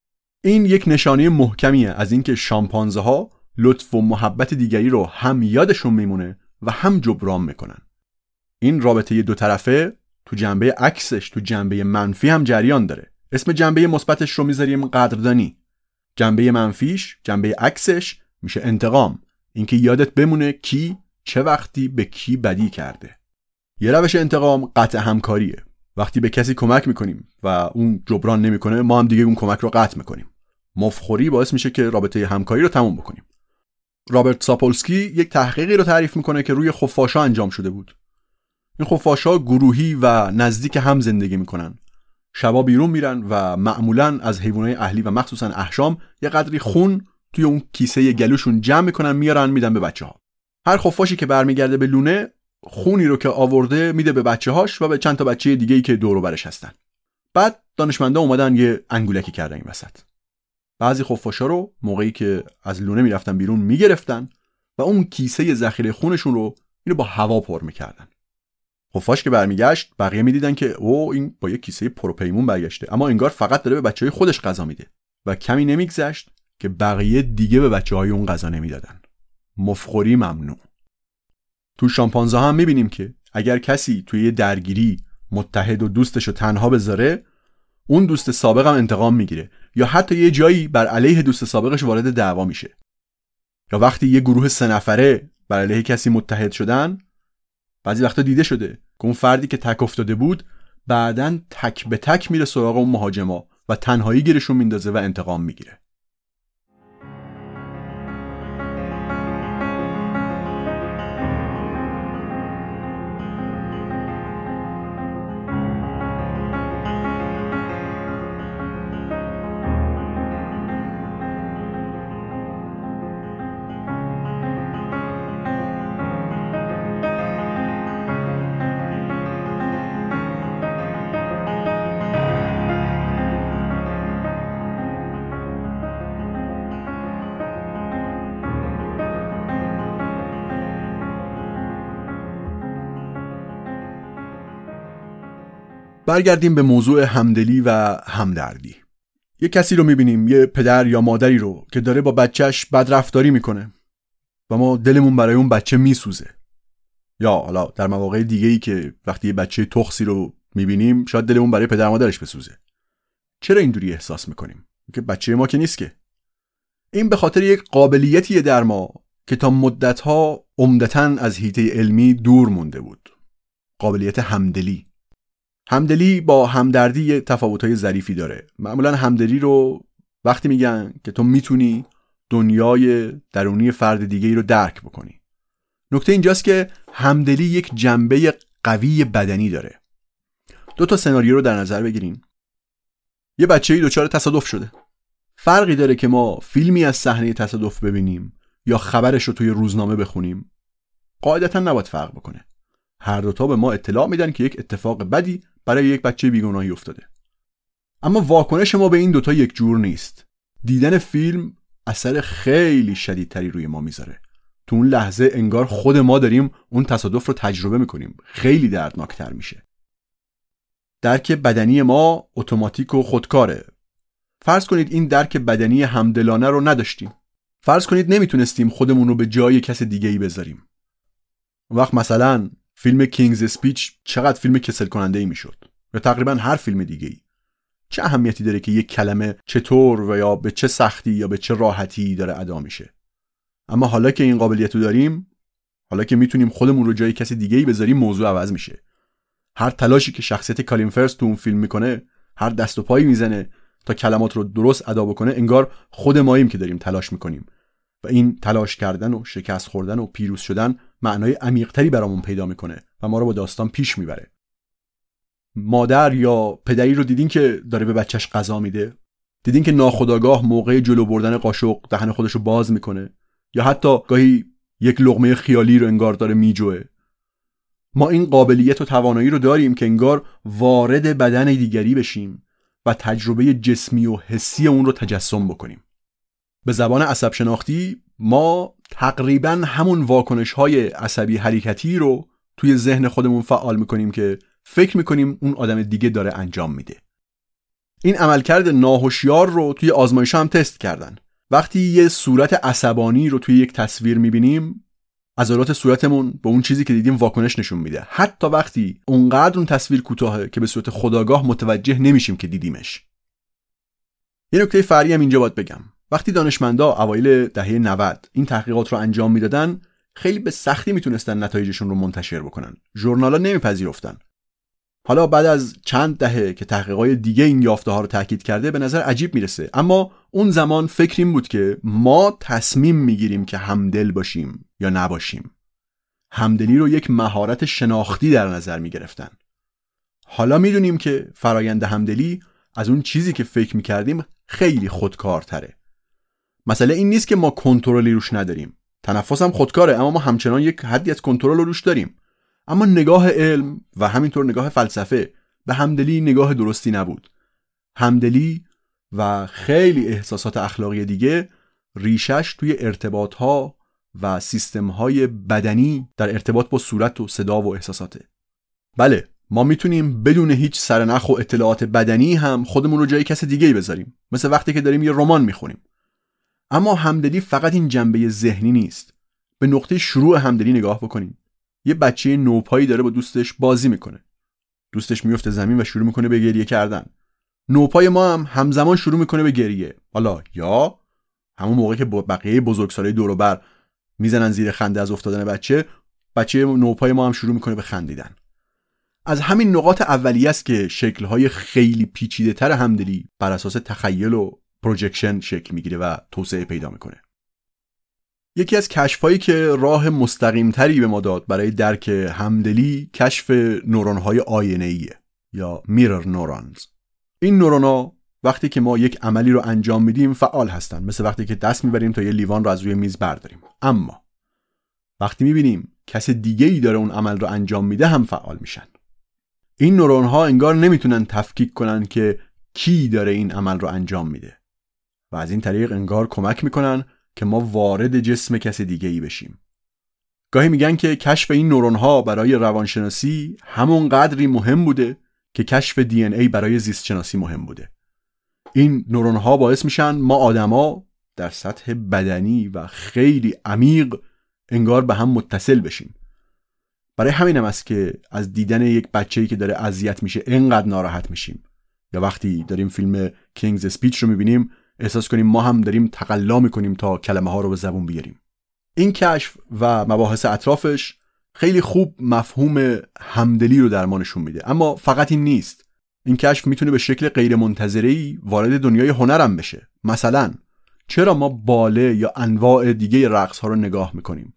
این یک نشانه محکمیه از اینکه شامپانزه‌ها لطف و محبت دیگری رو هم یادشون میمونه و هم جبران میکنن. این رابطه دو طرفه تو جنبه عکسش تو جنبه منفی هم جریان داره. اسم جنبه مثبتش رو میذاریم قدردانی، جنبه منفیش، جنبه عکسش، میشه انتقام، اینکه یادت بمونه کی چه وقتی به کی بدی کرده. یه روش انتقام قطع همکاریه. وقتی به کسی کمک میکنیم و اون جبران نمیکنه ما هم دیگه اون کمک رو قطع میکنیم. مفخوری باعث میشه که رابطه همکاری رو تموم بکنیم. رابرت ساپولسکی یک تحقیقی رو تعریف میکنه که روی خفاش‌ها انجام شده بود. این خفاش‌ها گروهی و نزدیک هم زندگی میکنن. شبا بیرون میرن و معمولا از حیوانات اهلی و مخصوصا احشام یه قدری خون توی اون کیسه گلوشون جمع میکنن، میارن میدن به بچه‌ها. هر خفاشی که برمیگرده به لونه، خونی رو که آورده میده به بچه‌هاش و به چند تا بچه دیگه‌ای که دور و برش هستن. بعد دانشمندا اومدن یه انگولکی کردن این وسط. بعضی خفاشا رو موقعی که از لونه میرفتن بیرون میگرفتن و اون کیسه ذخیره خونشون رو اینو با هوا پر میکردن. خفاش که برمیگشت بقیه میدیدن که او این با یه کیسه پروپیمون برگشته، اما انگار فقط داره به بچه‌های خودش غذا میده و کمی نمیگذشت که بقیه دیگه به بچه‌های اون غذا نمیدادن. مفخوری ممنوع. تو شامپانزه هم میبینیم که اگر کسی توی یه درگیری متحد و دوستشو تنها بذاره، اون دوست سابق هم انتقام میگیره یا حتی یه جایی بر علیه دوست سابقش وارد دعوا میشه. یا وقتی یه گروه 3 نفره بر علیه کسی متحد شدن، بعضی وقتا دیده شده که اون فردی که تک افتاده بود بعداً تک به تک میره سراغ اون مهاجما و تنهایی گیرشون میندازه و انتقام میگیره. برگردیم به موضوع همدلی و همدردی. یه کسی رو میبینیم، یه پدر یا مادری رو که داره با بچهش بدرفتاری میکنه و ما دلمون برای اون بچه میسوزه. یا حالا در مواقع دیگه‌ای که وقتی یه بچه تخسی رو میبینیم شاید دلمون برای پدر مادرش بسوزه. چرا اینجوری احساس میکنیم؟ که بچه ما که نیست که. این به خاطر یک قابلیتیه در ما که تا مدت‌ها عمدتاً از حیطه علمی دور مونده بود. قابلیت همدلی. همدلی با همدردی تفاوت‌های ظریفی داره. معمولاً همدلی رو وقتی میگن که تو میتونی دنیای درونی فرد دیگه‌ای رو درک بکنی. نکته اینجاست که همدلی یک جنبه قوی بدنی داره. 2 سناریو رو در نظر بگیریم. یه بچه‌ای دچار تصادف شده. فرقی داره که ما فیلمی از صحنه تصادف ببینیم یا خبرش رو توی روزنامه بخونیم. قاعدتاً نباید فرق بکنه. هر دوتا به ما اطلاع میدن که یک اتفاق بدی برای یک بچه بیگناهی افتاده. اما واکنش ما به این دوتا یک جور نیست. دیدن فیلم اثر خیلی شدیدتری روی ما میذاره. تو اون لحظه انگار خود ما داریم اون تصادف رو تجربه میکنیم. خیلی دردناکتر میشه. درک بدنی ما اتوماتیک و خودکاره. فرض کنید این درک بدنی همدلانه رو نداشتیم. فرض کنید نمیتونستیم خودمون رو به جای کس دیگه‌ای بذاریم. وقت مثلا فیلم کینگز اسپیچ چقدر فیلم کسل کننده ای میشد، یا تقریبا هر فیلم دیگه ای. چه اهمیتی داره که یک کلمه چطور و یا به چه سختی یا به چه راحتی داره ادا میشه؟ اما حالا که این قابلیت رو داریم، حالا که میتونیم خودمون رو جای کسی دیگه ای بذاریم، موضوع عوض میشه. هر تلاشی که شخصیت کالین فرث تو اون فیلم میکنه، هر دست و پایی میزنه تا کلمات رو درست ادا بکنه، انگار خود ماییم که داریم تلاش میکنیم. و این تلاش کردن و شکست خوردن و پیروز شدن معنای عمیق‌تری برامون پیدا میکنه و ما رو با داستان پیش میبره. مادر یا پدری رو دیدین که داره به بچهش غذا میده؟ دیدین که ناخودآگاه موقع جلو بردن قاشق دهن خودش رو باز میکنه؟ یا حتی گاهی یک لقمه خیالی رو انگار داره میجوه؟ ما این قابلیت و توانایی رو داریم که انگار وارد بدن دیگری بشیم و تجربه جسمی و حسی اون رو تجسم بکنیم. به زبان عصب شناختی ما تقریباً همون واکنش‌های عصبی حرکتی رو توی ذهن خودمون فعال می‌کنیم که فکر می‌کنیم اون آدم دیگه داره انجام میده. این عملکرد ناهوشیار رو توی آزمایش‌ها هم تست کردن. وقتی یه صورت عصبانی رو توی یک تصویر می‌بینیم، عضلات صورتمون به اون چیزی که دیدیم واکنش نشون میده. حتی وقتی اونقدر اون تصویر کوتاهه که به صورت خودآگاه متوجه نمی‌شیم که دیدیمش. یه نکته فرعی هم اینجا باید بگم. وقتی دانشمندا اوایل دهه 90 این تحقیقات رو انجام میدادن، خیلی به سختی میتونستن نتایجشون رو منتشر بکنن. ژورنالا نمیپذیرفتن. حالا بعد از چند دهه که تحقیقات دیگه این یافته ها رو تأکید کرده، به نظر عجیب میرسه. اما اون زمان فکر این بود که ما تصمیم میگیریم که همدل باشیم یا نباشیم. همدلی رو یک مهارت شناختی در نظر میگرفتن. حالا میدونیم که فرایند همدلی از اون چیزی که فکر میکردیم خیلی خودکارتره. مسئله این نیست که ما کنترلی روش نداریم. تنفس هم خودکاره، اما ما همچنان یک حدی از کنترل روش داریم. اما نگاه علم و همینطور نگاه فلسفه به همدلی نگاه درستی نبود. همدلی و خیلی احساسات اخلاقی دیگه ریشش توی ارتباط‌ها و سیستم‌های بدنی در ارتباط با صورت و صدا و احساساته. بله، ما میتونیم بدون هیچ سرنخ و اطلاعات بدنی هم خودمون رو جای کس دیگه‌ای بذاریم. مثل وقتی که داریم یه رمان میخونیم. اما همدلی فقط این جنبه ذهنی نیست. به نقطه شروع همدلی نگاه بکنید. یه بچه نوپایی داره با دوستش بازی میکنه. دوستش میفته زمین و شروع میکنه به گریه کردن. نوپای ما هم همزمان شروع میکنه به گریه. حالا یا همون موقع که بقیه بزرگسالای دور و بر میزنن زیر خنده از افتادن بچه، بچه نوپای ما هم شروع میکنه به خندیدن. از همین نقاط اولیه است که شکل‌های خیلی پیچیده‌تر همدلی بر اساس تخیل و پروجکشن شکل میگیره و توسعه پیدا میکنه. یکی از کشف‌هایی که راه مستقیم‌تری به ما داد برای درک همدلی، کشف نورون‌های آینه‌ایه یا میرر نورونز. این نورون‌ها وقتی که ما یک عملی رو انجام میدیم فعال هستن، مثل وقتی که دست میبریم تا یه لیوان رو از روی میز برداریم. اما وقتی میبینیم کس دیگه‌ای داره اون عمل رو انجام میده هم فعال میشن. این نورون‌ها انگار نمیتونن تفکیک کنن که کی داره این عمل رو انجام میده و از این طریق انگار کمک میکنن که ما وارد جسم کس دیگه‌ای بشیم. گاهی میگن که کشف این نورون‌ها برای روانشناسی همون قدری مهم بوده که کشف دی ان ای برای زیست شناسی مهم بوده. این نورون‌ها باعث میشن ما آدما در سطح بدنی و خیلی عمیق انگار به هم متصل بشیم. برای همینم است که از دیدن یک بچه‌ای که داره اذیت میشه انقدر ناراحت میشیم، یا وقتی داریم فیلم کینگز اسپیچ رو میبینیم احساس کنیم ما هم داریم تقلا میکنیم تا کلمه ها رو به زبون بیاریم. این کشف و مباحث اطرافش خیلی خوب مفهوم همدلی رو درمانشون میده. اما فقط این نیست. این کشف میتونه به شکل غیر منتظره‌ای وارد دنیای هنرم بشه. مثلا چرا ما باله یا انواع دیگه رقص ها رو نگاه میکنیم؟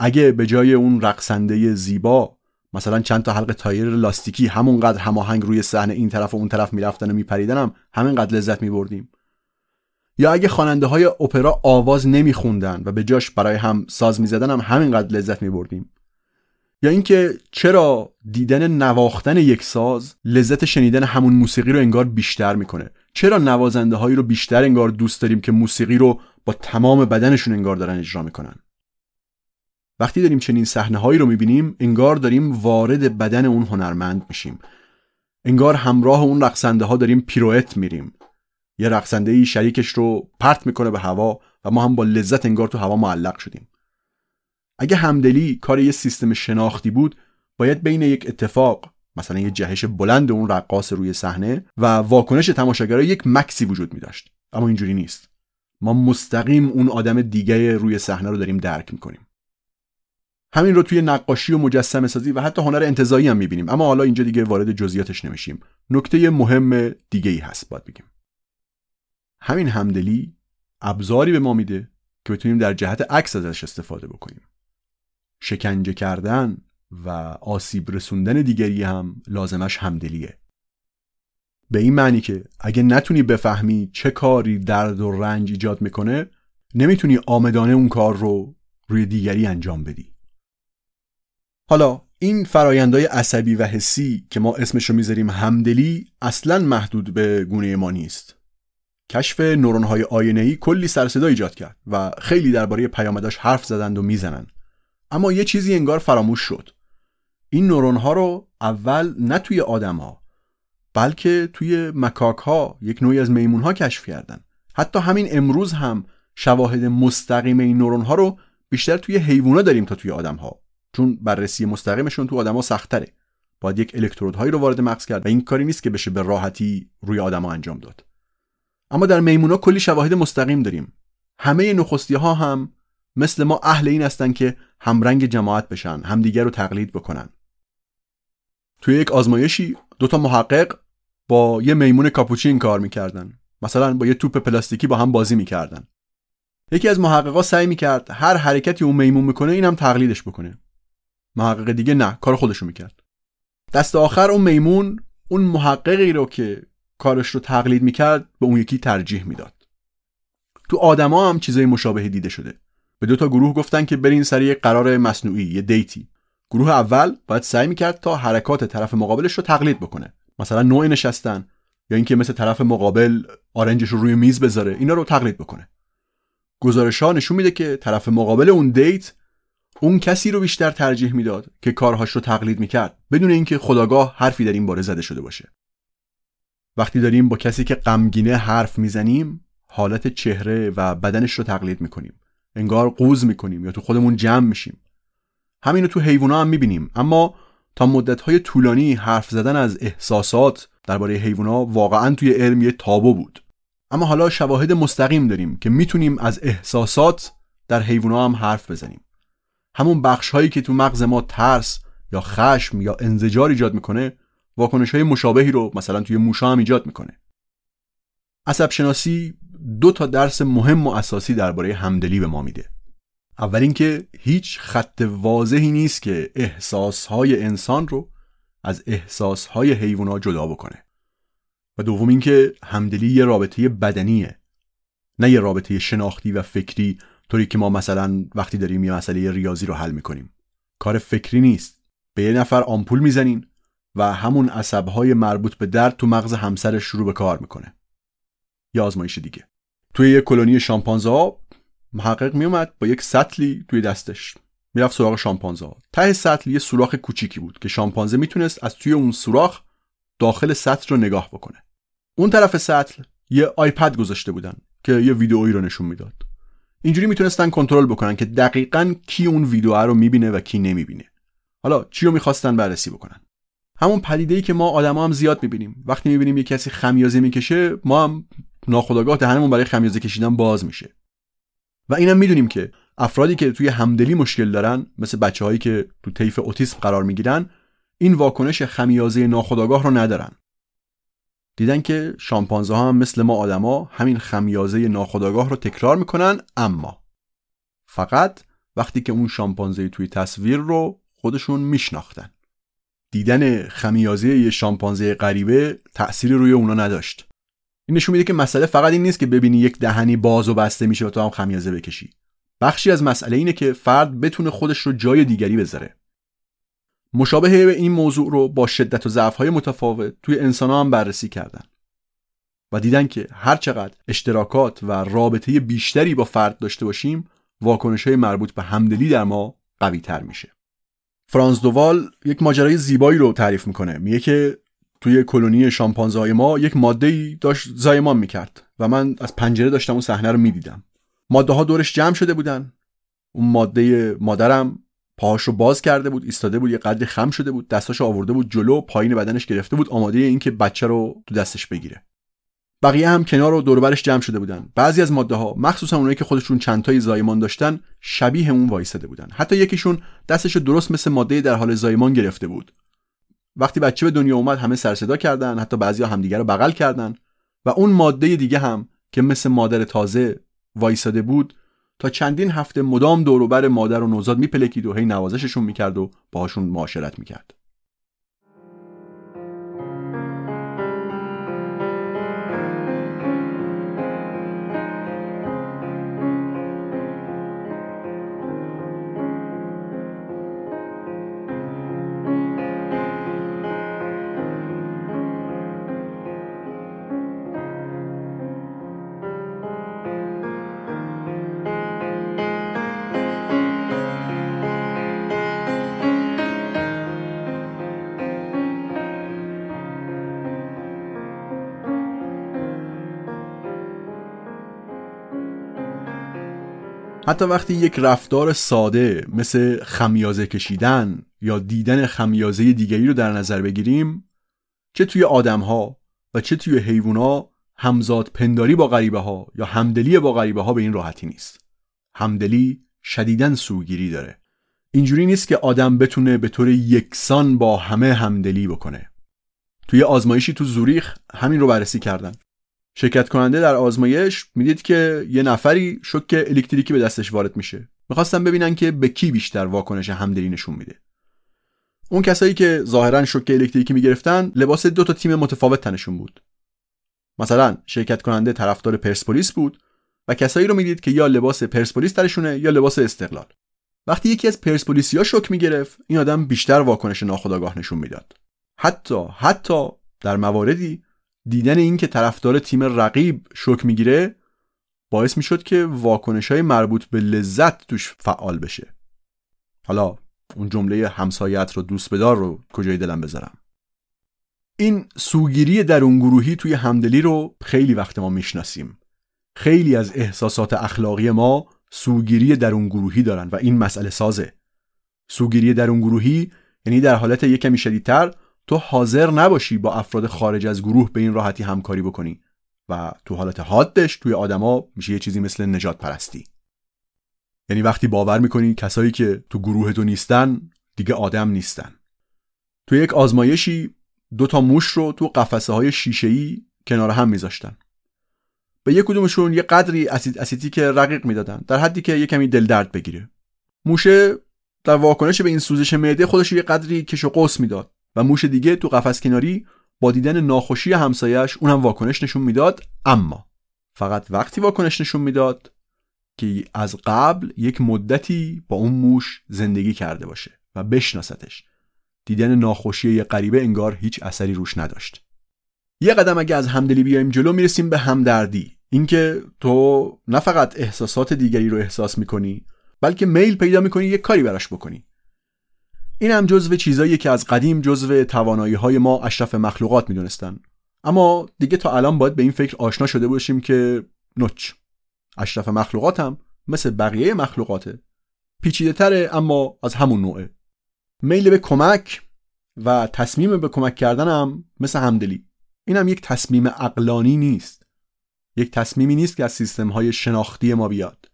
اگه به جای اون رقصنده زیبا مثلا چند تا حلقه تایر لاستیکی همونقدر هماهنگ روی صحنه این طرف و اون طرف میرفتن و میپریدنم همینقدر لذت میبردیم. یا اگه خواننده‌های اپرا آواز نمی‌خوندن و به جاش برای هم ساز می‌زدن هم همینقدر لذت می‌بردیم. یا اینکه چرا دیدن نواختن یک ساز لذت شنیدن همون موسیقی رو انگار بیشتر می‌کنه. چرا نوازنده‌هایی رو بیشتر انگار دوست داریم که موسیقی رو با تمام بدنشون انگار دارن اجرا می‌کنن. وقتی داریم چنین صحنه‌هایی رو می‌بینیم انگار داریم وارد بدن اون هنرمند میشیم. انگار همراه اون رقصنده‌ها داریم پیروئت می‌ریم. یه رقصنده‌ای شریکش رو پرت میکنه به هوا و ما هم با لذت انگار تو هوا معلق شدیم. اگه همدلی کار یه سیستم شناختی بود، باید بین یک اتفاق، مثلا یه جهش بلند اون رقاص روی صحنه و واکنش تماشاگرها یک مکسی وجود می‌داشت. اما اینجوری نیست. ما مستقیم اون آدم دیگه روی صحنه رو داریم درک می‌کنیم. همین رو توی نقاشی و مجسمه‌سازی و حتی هنر انتزاعی هم می‌بینیم، اما حالا اینجا دیگه وارد جزئیاتش نمی‌شیم. نکته مهم دیگه‌ای هست باید بگیم. همین همدلی ابزاری به ما میده که بتونیم در جهت عکس ازش استفاده بکنیم. شکنجه کردن و آسیب رسوندن دیگری هم لازمش همدلیه. به این معنی که اگه نتونی بفهمی چه کاری درد و رنج ایجاد میکنه، نمیتونی عامدانه اون کار رو روی دیگری انجام بدی. حالا این فرایندهای عصبی و حسی که ما اسمش رو میذاریم همدلی اصلاً محدود به گونه ما نیست. کشف نورون‌های آینه‌ای کلی سر صدا ایجاد کرد و خیلی درباره پیامداش حرف زدند و میزنن. اما یه چیزی انگار فراموش شد. این نورون‌ها رو اول نه توی آدم‌ها، بلکه توی مکاک‌ها، یک نوعی از میمون‌ها کشف کردن. حتی همین امروز هم شواهد مستقیم این نورون‌ها رو بیشتر توی حیوونا داریم تا توی آدم‌ها، چون بررسی مستقیمشون تو آدم‌ها سخت‌تره. باید یک الکترودهایی رو وارد مغز کرد و این کاری نیست که بشه به راحتی روی آدم‌ها انجام داد. اما در میمونا کلی شواهد مستقیم داریم. همه نخستی‌ها هم مثل ما اهل این هستن که همرنگ جماعت بشن، همدیگر رو تقلید بکنن. توی یک آزمایشی دوتا محقق با یه میمون کاپوچین کار میکردن. مثلا با یه توپ پلاستیکی با هم بازی میکردن. یکی از محققا سعی میکرد هر حرکتی اون میمون میکنه اینم تقلیدش بکنه. محقق دیگه نه، کار خودش رو میکرد. دست آخر اون میمون اون محققی رو که کارش رو تقلید میکرد به اون یکی ترجیح میداد. تو آدما هم چیزای مشابهی دیده شده. به دو تا گروه گفتن که برین سر یه قرار مصنوعی، یه دیتی. گروه اول باید سعی میکرد تا حرکات طرف مقابلش رو تقلید بکنه. مثلا نوع نشستن یا اینکه مثل طرف مقابل آرنجش رو روی میز بذاره، اینا رو تقلید بکنه. گزارش‌ها نشون میده که طرف مقابل اون دیت اون کسی رو بیشتر ترجیح میداد که کارهاش رو تقلید میکرد بدون اینکه خودآگاه حرفی در این باره زده شده باشه. وقتی داریم با کسی که غمگینه حرف میزنیم، حالت چهره و بدنش رو تقلید میکنیم، انگار قوز میکنیم یا تو خودمون جمع میشیم. همین رو تو حیونا هم میبینیم، اما تا مدت‌های طولانی حرف زدن از احساسات درباره حیونا واقعاً توی علم یه تابو بود. اما حالا شواهد مستقیم داریم که میتونیم از احساسات در حیونا هم حرف بزنیم. همون بخش‌هایی که تو مغز ما ترس یا خشم یا انزجار ایجاد میکنه، واکنش‌های مشابهی رو مثلا توی موشا هم ایجاد میکنه. عصب شناسی 2 درس مهم و اساسی درباره همدلی به ما میده. اول اینکه هیچ خط واضحی نیست که احساسهای انسان رو از احساسهای حیوانات جدا بکنه. و دوم اینکه همدلی یه رابطه بدنیه، نه یه رابطه شناختی و فکری، طوری که ما مثلا وقتی داریم یه مسئله ریاضی رو حل میکنیم. کار فکری نیست. به یه نفر آمپول میزنین و همون عصبهای مربوط به درد تو مغز همسرش شروع به کار میکنه. یه آزمایش دیگه. توی یه کلونی شامپانزه ها محقق میومد با یک سطلی توی دستش، میرفت سراغ شامپانزه ها. ته سطل یه سوراخ کوچیکی بود که شامپانزه میتونست از توی اون سوراخ داخل سطل رو نگاه بکنه. اون طرف سطل یه آیپد گذاشته بودن که یه ویدئویی رو نشون میداد. اینجوری میتونستن کنترل بکنن که دقیقاً کی اون ویدئو رو میبینه و کی نمیبینه. حالا چی رو میخواستن بررسی بکنن؟ همون پدیده‌ای که ما آدما هم زیاد میبینیم. وقتی میبینیم یه کسی خمیازه میکشه، ما هم ناخودآگاه دهنمون برای خمیازه کشیدن باز میشه. و اینم میدونیم که افرادی که توی همدلی مشکل دارن، مثل بچه‌هایی که تو طیف اوتیسم قرار میگیرن، این واکنش خمیازه ناخودآگاه رو ندارن. دیدن که شامپانزه ها هم مثل ما آدما همین خمیازه ناخودآگاه رو تکرار میکنن، اما فقط وقتی که اون شامپانزه توی تصویر رو خودشون میشناختن. دیدن خمیازه یه شامپانزه غریبه تأثیری روی اونا نداشت. این نشون میده که مسئله فقط این نیست که ببینی یک دهنی باز و بسته میشه و تو هم خمیازه بکشی. بخشی از مسئله اینه که فرد بتونه خودش رو جای دیگری بذاره. مشابهه به این موضوع رو با شدت و ضعف‌های متفاوت توی انسان‌ها هم بررسی کردن و دیدن که هرچقدر اشتراکات و رابطه بیشتری با فرد داشته باشیم، واکنش‌های مربوط به همدلی در ما قوی‌تر میشه. فرانس دوال یک ماجرای زیبایی رو تعریف میکنه. میگه که توی کلونی شامپانزه‌های ما یک ماده‌ای داشت زایمان میکرد و من از پنجره داشتم اون صحنه رو میدیدم. ماده‌ها دورش جمع شده بودن. اون ماده مادرم پاهاش رو باز کرده بود، ایستاده بود، یه قد خم شده بود، دستاشو آورده بود جلو، پایین بدنش گرفته بود، آماده اینکه بچه رو تو دستش بگیره. بقیه هم کنار و دور و برش جمع شده بودن. بعضی از ماده‌ها، مخصوصا اونایی که خودشون چند تایی زایمان داشتن، شبیه اون وایساده بودن. حتی یکیشون دستشو درست مثل ماده در حال زایمان گرفته بود. وقتی بچه به دنیا اومد همه سر صدا کردن، حتی بعضیا همدیگه رو بغل کردن و اون ماده دیگه هم که مثل مادر تازه وایساده بود، تا چندین هفته مدام دور و بر مادر و نوزاد میپلکید و هی نوازششون میکرد و باهاشون معاشرت میکرد. حتی وقتی یک رفتار ساده مثل خمیازه کشیدن یا دیدن خمیازه دیگری رو در نظر بگیریم، چه توی آدم‌ها و چه توی حیوان‌ها، همزاد پنداری با غریبه ها یا همدلی با غریبه ها به این راحتی نیست. همدلی شدیداً سوگیری داره. اینجوری نیست که آدم بتونه به طور یکسان با همه همدلی بکنه. توی آزمایشی تو زوریخ همین رو بررسی کردن. شرکت کننده در آزمایش میدید که یه نفری شوک الکتریکی به دستش وارد میشه. میخواستن ببینن که به کی بیشتر واکنش همدلی نشون میده. اون کسایی که ظاهرا شوک الکتریکی میگرفتن لباس 2 تیم متفاوت تنشون بود. مثلا شرکت کننده طرفدار پرسپولیس بود و کسایی رو میدید که یا لباس پرسپولیس تنشونه یا لباس استقلال. وقتی یکی از پرسپولیسیا شوک میگرفت، این آدم بیشتر واکنش ناخودآگاه نشون میداد. حتی در مواردی دیدن این که طرفدار تیم رقیب شوک میگیره باعث میشد که واکنش‌های مربوط به لذت توش فعال بشه. حالا اون جمله همسایه‌ات رو دوست بدار رو کجای دلم بذارم. این سوگیری درون گروهی توی همدلی رو خیلی وقت ما میشناسیم. خیلی از احساسات اخلاقی ما سوگیری درونگروهی دارن و این مسئله سازه. سوگیری درونگروهی یعنی در حالت یک کمی شدیدتر تو حاضر نباشی با افراد خارج از گروه به این راحتی همکاری بکنی و تو حالت حادش توی آدما میشه یه چیزی مثل نجات پرستی. یعنی وقتی باور میکنی کسایی که تو گروه تو نیستن دیگه آدم نیستن. تو یک آزمایشی 2 موش رو تو قفسه‌های شیشه‌ای کنار هم میذاشتن. به یک کدومشون یه قدری اسید اسیتیک رقیق میدادن در حدی که یه کمی دل درد بگیره. موشه در واکنش به این سوزش معده خودش یه قدری کش و قوس میداد و موش دیگه تو قفس کناری با دیدن ناخوشی همسایه‌اش اونم واکنش نشون میداد، اما فقط وقتی واکنش نشون میداد که از قبل یک مدتی با اون موش زندگی کرده باشه و بشناستش. دیدن ناخوشی یه غریبه انگار هیچ اثری روش نداشت. یه قدم اگه از همدلی بیایم جلو میرسیم به همدردی. اینکه تو نه فقط احساسات دیگری رو احساس میکنی بلکه میل پیدا میکنی یه کاری براش بکنی. این هم جزو چیزاییه که از قدیم جزو توانایی‌های ما اشرف مخلوقات میدونستن، اما دیگه تا الان باید به این فکر آشنا شده باشیم که نوچ اشرف مخلوقات هم مثل بقیه مخلوقاته، پیچیده‌تره اما از همون نوعه. میل به کمک و تصمیم به کمک کردن هم مثل همدلی، این هم یک تصمیم عقلانی نیست، یک تصمیمی نیست که از سیستم‌های شناختی ما بیاد.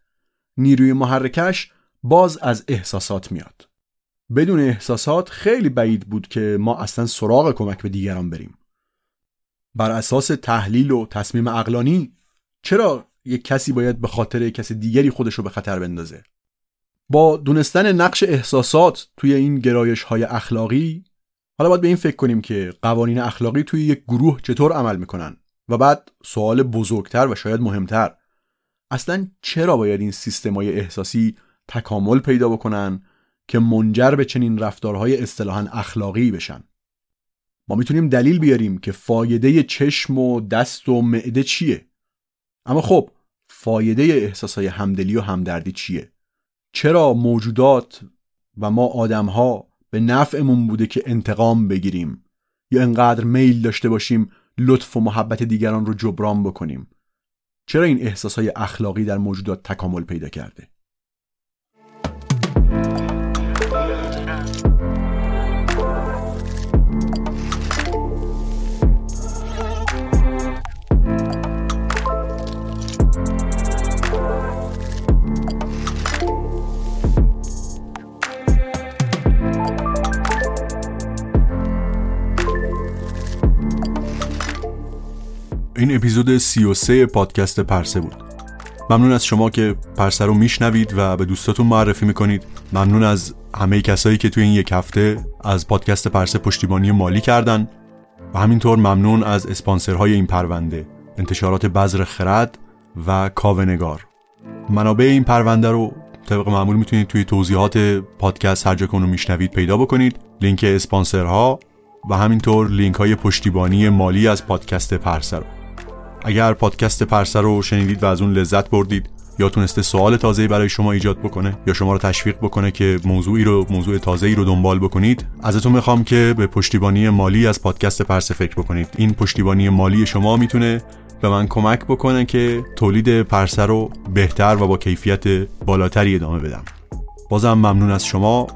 نیروی محرکش باز از احساسات میاد. بدون احساسات خیلی بعید بود که ما اصلا سراغ کمک به دیگران بریم. بر اساس تحلیل و تصمیم عقلانی چرا یک کسی باید به خاطر یک کس دیگری خودش رو به خطر بندازه؟ با دونستن نقش احساسات توی این گرایش‌های اخلاقی حالا باید به این فکر کنیم که قوانین اخلاقی توی یک گروه چطور عمل میکنن و بعد سوال بزرگتر و شاید مهمتر، اصلا چرا باید این سیستم‌های احساسی تکامل پیدا بکنن که منجر به چنین رفتارهای اصطلاحاً اخلاقی بشن؟ ما میتونیم دلیل بیاریم که فایده چشم و دست و معده چیه، اما خب فایده احساس‌های همدلی و همدردی چیه؟ چرا موجودات و ما آدم‌ها به نفعمون بوده که انتقام بگیریم یا انقدر میل داشته باشیم لطف و محبت دیگران رو جبران بکنیم؟ چرا این احساس‌های اخلاقی در موجودات تکامل پیدا کرده؟ این اپیزود 33 پادکست پرسه بود. ممنون از شما که پرسه رو میشنوید و به دوستاتون معرفی میکنید. ممنون از همه کسایی که توی این یک هفته از پادکست پرسه پشتیبانی مالی کردن و همینطور ممنون از اسپانسرهای این پرونده، انتشارات بذر خرد و کاونگار. منابع این پرونده رو طبق معمول میتونید توی توضیحات پادکست هر جا که اونو میشنوید پیدا بکنید، لینک اسپانسرها و همینطور لینک‌های پشتیبانی مالی از پادکست پرسه رو. اگر پادکست پرسه رو شنیدید و از اون لذت بردید یا تونسته سوال تازه‌ای برای شما ایجاد بکنه یا شما رو تشویق بکنه که موضوع تازه‌ای رو دنبال بکنید، ازتون میخوام که به پشتیبانی مالی از پادکست پرسه فکر بکنید. این پشتیبانی مالی شما میتونه به من کمک بکنه که تولید پرسه رو بهتر و با کیفیت بالاتری ادامه بدم. بازم ممنون از شما.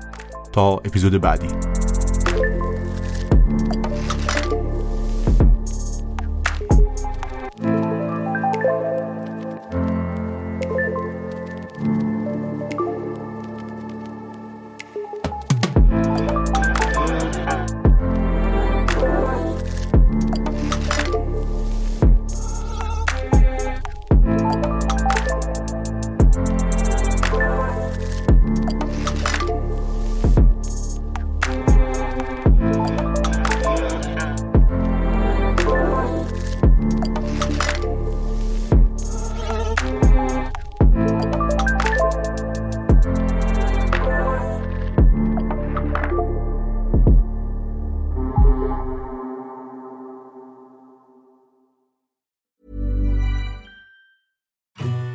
تا اپیزود بعدی.